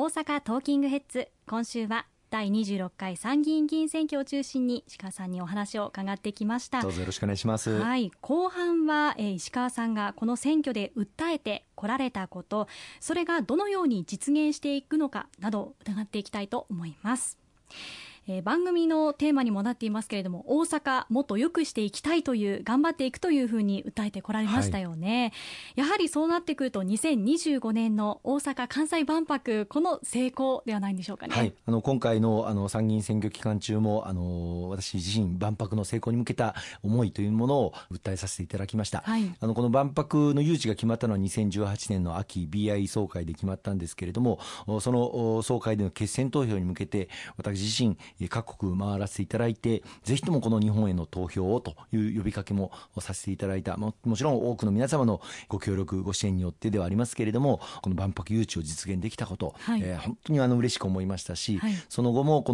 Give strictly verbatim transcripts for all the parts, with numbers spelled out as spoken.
大阪トーキングヘッズ、今週はだいにじゅうろっかい参議院議員選挙を中心に石川さんにお話を伺ってきました。どうぞよろしくお願いします、はい、後半は、えー、石川さんがこの選挙で訴えてこられたこと、それがどのように実現していくのかなど伺っていきたいと思います。えー、番組のテーマにもなっていますけれども、大阪もっと良くしていきたいという、頑張っていくというふうに訴えてこられましたよね、はい、やはりそうなってくるとにせんにじゅうごねんの大阪・関西万博、この成功ではないんでしょうかね。はい、あの今回 の, あの参議院選挙期間中もあの私自身万博の成功に向けた思いというものを訴えさせていただきました、はい、あのこの万博の誘致が決まったのはにせんじゅうはちねんの秋 ビーアイ 総会で決まったんですけれども、その総会での決選投票に向けて私自身各国回らせていただいて、ぜひともこの日本への投票をという呼びかけもさせていただいた。も、もちろん多くの皆様のご協力ご支援によってではありますけれども、この万博誘致を実現できたこと、はい、えー、本当にあの嬉しく思いましたし、はい、その後もこ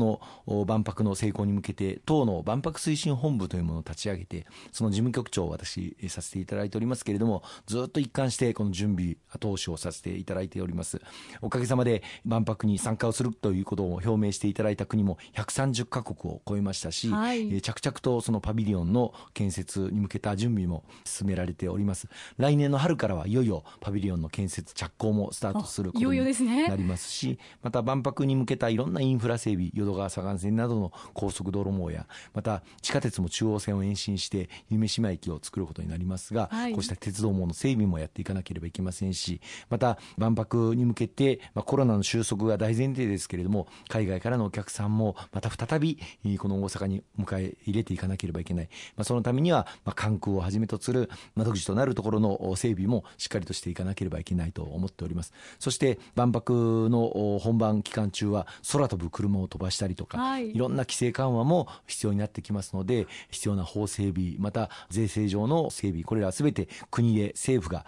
の万博の成功に向けて党の万博推進本部というものを立ち上げて、その事務局長を私させていただいておりますけれども、ずっと一貫してこの準備後押しをさせていただいております。おかげさまで万博に参加をするということを表明していただいた国もひゃくさんじゅっかこくを超えましたし、はい、着々とそのパビリオンの建設に向けた準備も進められております。来年の春からはいよいよパビリオンの建設着工もスタートすることになりますし、いよいよですね。また万博に向けたいろんなインフラ整備、淀川左岸線などの高速道路網や、また地下鉄も中央線を延伸して夢島駅を作ることになりますが、はい、こうした鉄道網の整備もやっていかなければいけませんし、また万博に向けて、まあ、コロナの収束が大前提ですけれども、海外からのお客さんもまた再びこの大阪に迎え入れていかなければいけない、まあ、そのためには関空をはじめとする窓口となるところの整備もしっかりとしていかなければいけないと思っております。そして万博の本番期間中は空飛ぶ車を飛ばしたりとか、はい、いろんな規制緩和も必要になってきますので、必要な法整備、また税制上の整備、これらすべて国で政府が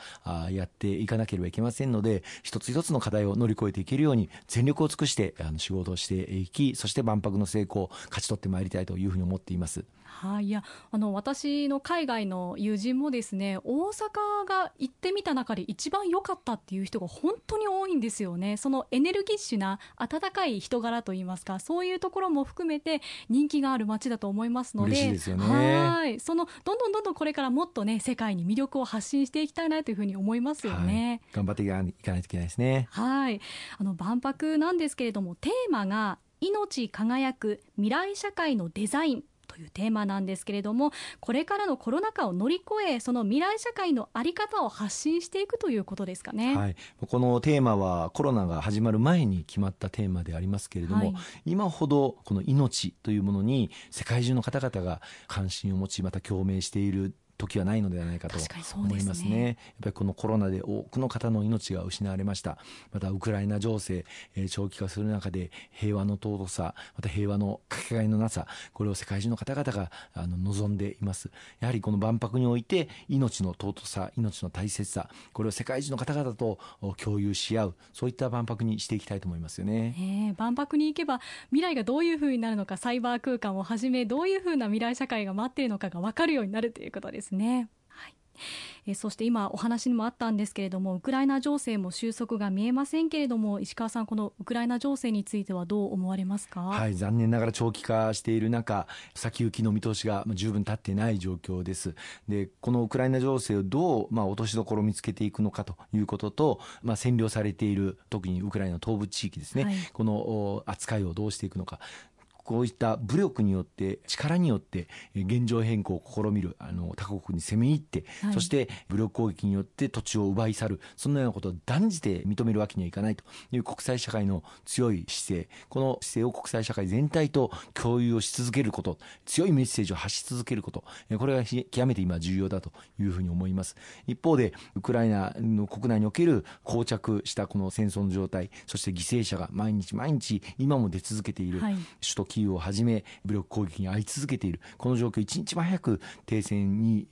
やっていかなければいけませんので、一つ一つの課題を乗り越えていけるように全力を尽くして仕事をしていき、そして万博の成功を勝ち取ってまいりたいというふうに思っています。はい、いや、あの私の海外の友人もですね、大阪が行ってみた中で一番良かったっていう人が本当に多いんですよね。そのエネルギッシュな温かい人柄といいますか、そういうところも含めて人気がある街だと思いますので、嬉しいですよね。はい、そのどんどんどんどんこれからもっとね、世界に魅力を発信していきたいなというふうに思いますよね。はい、頑張っていかないといけないですね。はい、あの万博なんですけれども、テーマが命輝く未来社会のデザインというテーマなんですけれども、これからのコロナ禍を乗り越え、その未来社会の在り方を発信していくということですかね。はい、このテーマはコロナが始まる前に決まったテーマでありますけれども、はい、今ほどこの命というものに世界中の方々が関心を持ち、また共鳴している時はないのではないかと思いますね。ね、やっぱりこのコロナで多くの方の命が失われました。またウクライナ情勢、えー、長期化する中で平和の尊さ、また平和のかけがえのなさ、これを世界中の方々があの望んでいます。やはりこの万博において命の尊さ、命の大切さ、これを世界中の方々と共有し合う、そういった万博にしていきたいと思いますよね。万博に行けば未来がどういう風になるのか、サイバー空間をはじめどういう風な未来社会が待っているのかが分かるようになるということです。ね、はい、えそして今お話にもあったんですけれども、ウクライナ情勢も収束が見えませんけれども、石川さん、このウクライナ情勢についてはどう思われますか。はい、残念ながら長期化している中、先行きの見通しが十分立っていない状況です。で、このウクライナ情勢をどう、まあ、落としどころを見つけていくのかということと、まあ、占領されている特にウクライナの東部地域ですね、はい、この扱いをどうしていくのか、こういった武力によって、力によって現状変更を試みる、あの他国に攻め入って、はい、そして武力攻撃によって土地を奪い去る、そのようなことを断じて認めるわけにはいかないという国際社会の強い姿勢、この姿勢を国際社会全体と共有をし続けること、強いメッセージを発し続けること、これが極めて今重要だというふうに思います。一方で、ウクライナの国内における膠着したこの戦争の状態、そして犠牲者が毎日毎日今も出続けている、はい、首都キキーウをはじめ武力攻撃に遭い続けているこの状況を一日も早く停戦に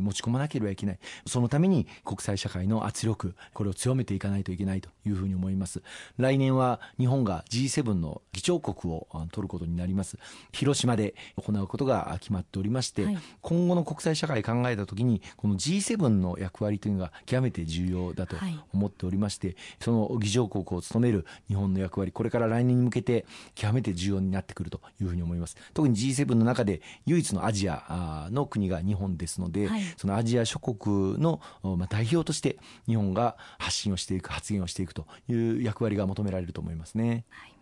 持ち込まなければいけない。そのために国際社会の圧力、これを強めていかないといけないというふうに思います。来年は日本が ジーセブン の議長国を取ることになります。広島で行うことが決まっておりまして、はい、今後の国際社会考えたときにこの ジーセブン の役割というのが極めて重要だと思っておりまして、はい、その議長国を務める日本の役割、これから来年に向けて極めて重要になってくるというふうに思います。特に ジーセブン の中で唯一のアジアの国が日本ですので、はい、そのアジア諸国の代表として日本が発信をしていく、発言をしていくという役割が求められると思いますね。はい、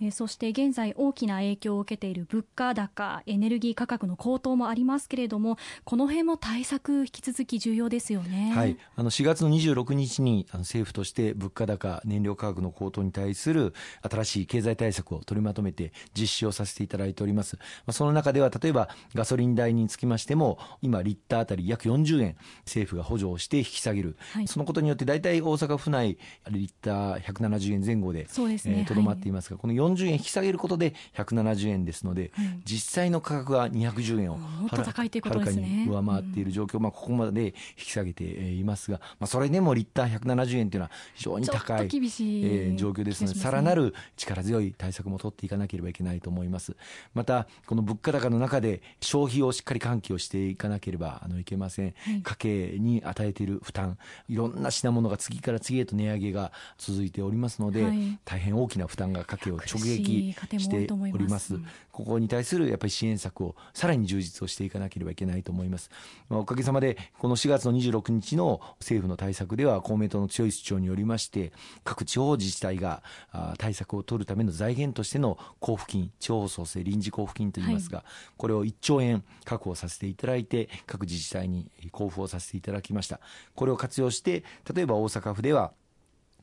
えー、そして現在大きな影響を受けている物価高、エネルギー価格の高騰もありますけれども、この辺も対策引き続き重要ですよね。はい、あのしがつのにじゅうろくにちにあの政府として物価高、燃料価格の高騰に対する新しい経済対策を取りまとめて実施をさせていただいております。まあ、その中では例えばガソリン代につきましても今リッターあたり約よんじゅうえん政府が補助をして引き下げる、はい、そのことによってだいたい大阪府内リッターひゃくななじゅうえんぜん後でとど、ねえー、まっていますが、はい、このよんじゅうえん引き下げることでひゃくななじゅうえんですので、うん、実際の価格はにひゃくじゅうえんをはるかに上回っている状況、まあ、ここまで引き下げていますが、まあ、それでもリッターひゃくななじゅうえんというのは非常に高い、えー、状況ですので、さらなる力強い対策も取っていかなければいけないと思います。またこの物価高の中で消費をしっかり喚起をしていかなければいけません。はい、家計に与えている負担、いろんな品物が次から次へと値上げが続いておりますので、はい、大変大きな負担がかけを直撃しております。ここに対するやっぱり支援策をさらに充実をしていかなければいけないと思います。まあ、おかげさまでこのしがつのにじゅうろくにちの政府の対策では公明党の強い主張によりまして各地方自治体が対策を取るための財源としての交付金、地方創生臨時交付金といいますが、はい、これをいっちょうえん確保させていただいて各自治体に交付をさせていただきました。これを活用して例えば大阪府では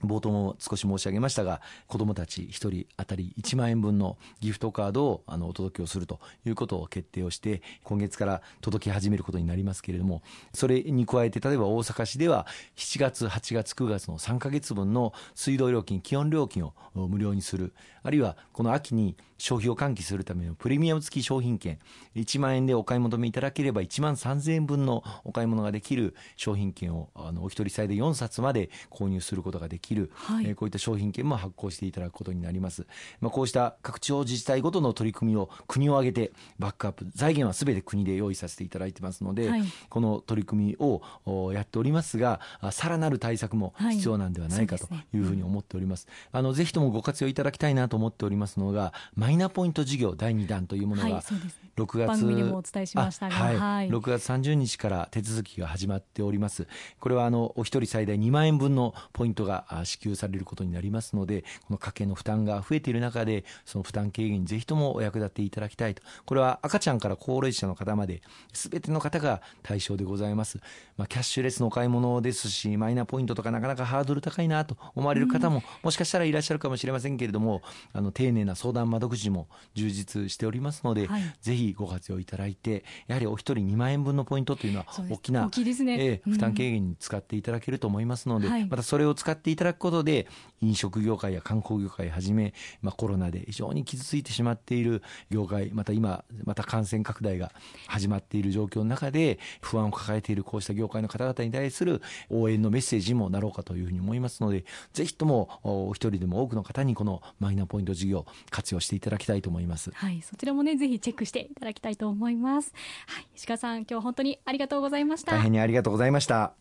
冒頭も少し申し上げましたが子どもたちひとり当たりいちまんえんぶんのギフトカードをあのお届けをするということを決定をして今月から届き始めることになりますけれども、それに加えて例えば大阪市ではしちがつはちがつくがつのさんかげつぶんの水道料金、基本料金を無料にする、あるいはこの秋に消費を喚起するためのプレミアム付き商品券、いちまんえんでお買い求めいただければいちまんさんぜんえんぶんのお買い物ができる商品券をあのお一人最大よんさつまで購入することができる、はい、えー、こういった商品券も発行していただくことになります。まあ、こうした各地方自治体ごとの取り組みを国を挙げてバックアップ、財源はすべて国で用意させていただいてますので、はい、この取り組みをやっておりますがさらなる対策も必要なんではないかというふうに思っております。はい、あのぜひともご活用いただきたいなと思っておりますのがマイナポイント事業だいにだんというものがろくがつ、番組にもお伝えしましたが、はいはい、ろくがつさんじゅうにちから手続きが始まっております。これはあのお一人最大にまんえんぶんのポイントが支給されることになりますので、この家計の負担が増えている中でその負担軽減にぜひともお役立ていただきたいと。これは赤ちゃんから高齢者の方まで全ての方が対象でございます。まあ、キャッシュレスのお買い物ですしマイナポイントとかなかなかハードル高いなと思われる方ももしかしたらいらっしゃるかもしれませんけれども、あの丁寧な相談窓口も充実しておりますので、はい、ぜひご活用いただいて、やはりお一人にまんえんぶんのポイントというのは大きな、大きいですね。えー、負担軽減に使っていただけると思いますので、はい、またそれを使っていただきたいいただくことで飲食業界や観光業界はじめ、まあ、コロナで非常に傷ついてしまっている業界、また今また感染拡大が始まっている状況の中で不安を抱えているこうした業界の方々に対する応援のメッセージにもなろうかというふうに思いますので、ぜひともお一人でも多くの方にこのマイナポイント事業活用していただきたいと思います。はい、そちらもねぜひチェックしていただきたいと思います。はい、石川さん今日本当にありがとうございました。大変にありがとうございました。